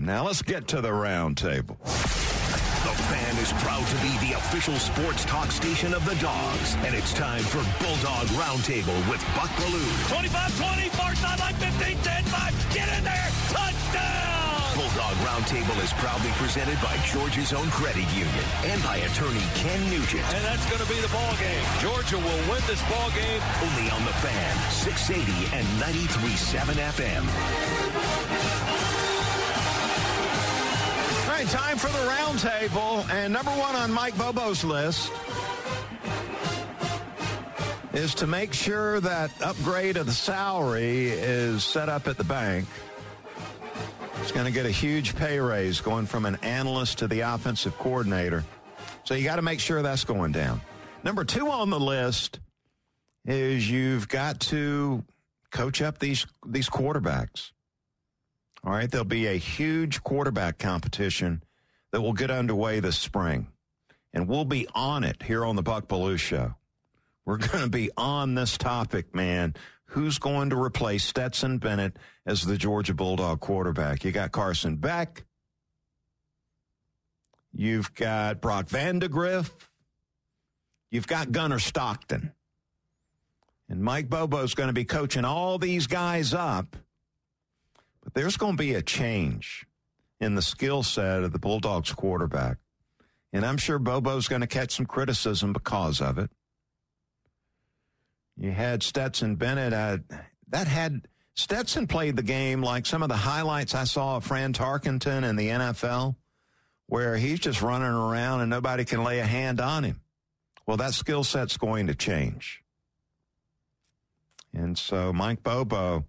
Now let's get to the round table. The Fan is proud to be the official sports talk station of the Dogs, and it's time for Bulldog Roundtable with Buck Balloon. 25-20, far sideline, 15-10-5, get in there, touchdown! Bulldog Roundtable is proudly presented by Georgia's Own Credit Union and by attorney Ken Nugent. And that's going to be the ball game. Georgia will win this ball game. Only on The Fan, 680 and 93.7 FM. All right, time for the round table, and number one on Mike Bobo's list is to make sure that upgrade of the salary is set up at the bank. He's going to get a huge pay raise going from an analyst to the offensive coordinator, so you got to make sure that's going down. Number two on the list is you've got to coach up these quarterbacks. All right, there'll be a huge quarterback competition that will get underway this spring. And we'll be on it here on the Buck Belue Show. We're going to be on this topic, man. Who's going to replace Stetson Bennett as the Georgia Bulldog quarterback? You got Carson Beck. You've got Brock Vandegrift. You've got Gunnar Stockton. And Mike Bobo's going to be coaching all these guys up. But there's going to be a change in the skill set of the Bulldogs quarterback. And I'm sure Bobo's going to catch some criticism because of it. You had Stetson Bennett. Stetson played the game like some of the highlights I saw of Fran Tarkenton in the NFL, where he's just running around and nobody can lay a hand on him. Well, that skill set's going to change. And so Mike Bobo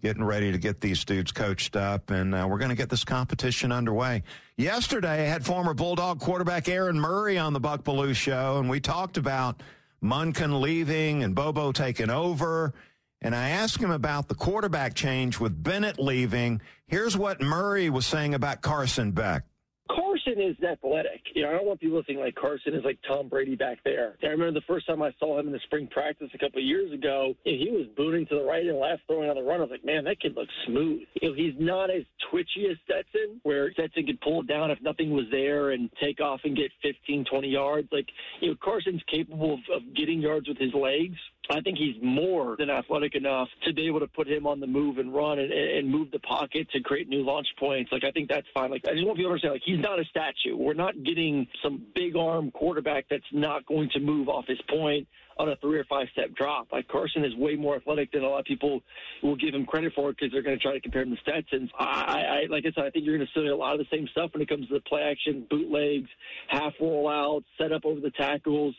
getting ready to get these dudes coached up, and we're going to get this competition underway. Yesterday, I had former Bulldog quarterback Aaron Murray on the Buck Belue Show, and we talked about Munkin leaving and Bobo taking over, and I asked him about the quarterback change with Bennett leaving. Here's what Murray was saying about Carson Beck. Carson is athletic. You know, I don't want people to think like Carson is like Tom Brady back there. I remember the first time I saw him in the spring practice a couple of years ago, and he was booting to the right and left, throwing on the run. I was like, man, that kid looks smooth. You know, he's not as twitchy as Stetson, where Stetson could pull it down if nothing was there and take off and get 15, 20 yards. Like, you know, Carson's capable of getting yards with his legs. I think he's more than athletic enough to be able to put him on the move and run and move the pocket to create new launch points. Like, I think that's fine. Like, I just want people to understand, like, he's not a statue. We're not getting some big arm quarterback that's not going to move off his point on a 3 or 5 step drop. Like, Carson is way more athletic than a lot of people will give him credit for, because they're going to try to compare him to Stetson. Like I said, I think you're going to see a lot of the same stuff when it comes to the play action, bootlegs, half rollouts, set up over the tackles,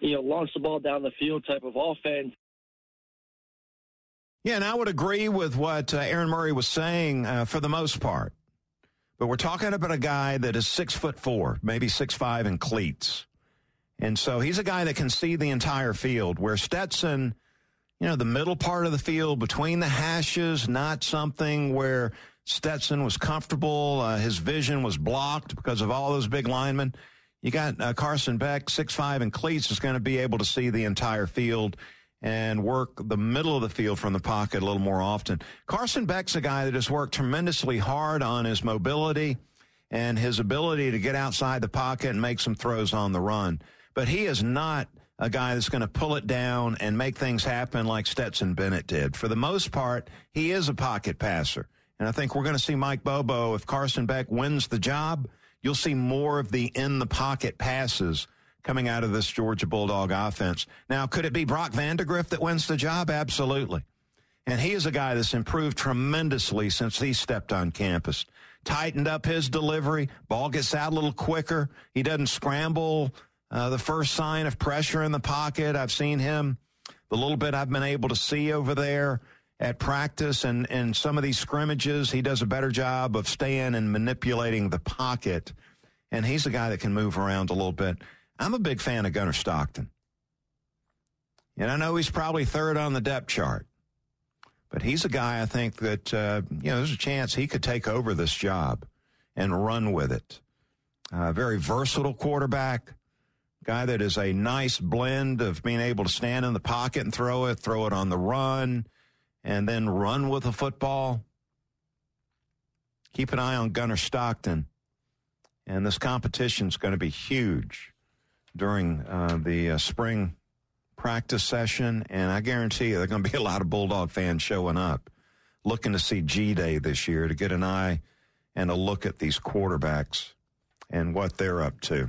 you know, launch the ball down the field type of offense. Yeah, and I would agree with what Aaron Murray was saying for the most part. But we're talking about a guy that is 6'4", maybe 6'5", in cleats. And so he's a guy that can see the entire field, where Stetson, you know, the middle part of the field between the hashes, not something where Stetson was comfortable. His vision was blocked because of all those big linemen. You got Carson Beck, 6'5", and cleats, is going to be able to see the entire field and work the middle of the field from the pocket a little more often. Carson Beck's a guy that has worked tremendously hard on his mobility and his ability to get outside the pocket and make some throws on the run. But he is not a guy that's going to pull it down and make things happen like Stetson Bennett did. For the most part, he is a pocket passer. And I think we're going to see Mike Bobo, if Carson Beck wins the job, you'll see more of the in-the-pocket passes coming out of this Georgia Bulldog offense. Now, could it be Brock Vandegrift that wins the job? Absolutely. And he is a guy that's improved tremendously since he stepped on campus. Tightened up his delivery. Ball gets out a little quicker. He doesn't scramble. The first sign of pressure in the pocket, I've seen him, the little bit I've been able to see over there at practice and some of these scrimmages, he does a better job of staying and manipulating the pocket. And he's a guy that can move around a little bit. I'm a big fan of Gunnar Stockton. And I know he's probably third on the depth chart. But he's a guy, I think, that, there's a chance he could take over this job and run with it. Very versatile quarterback, guy that is a nice blend of being able to stand in the pocket and throw it on the run, and then run with the football. Keep an eye on Gunnar Stockton. And this competition's going to be huge during the spring practice session, and I guarantee you there are going to be a lot of Bulldog fans showing up looking to see G-Day this year to get an eye and a look at these quarterbacks and what they're up to.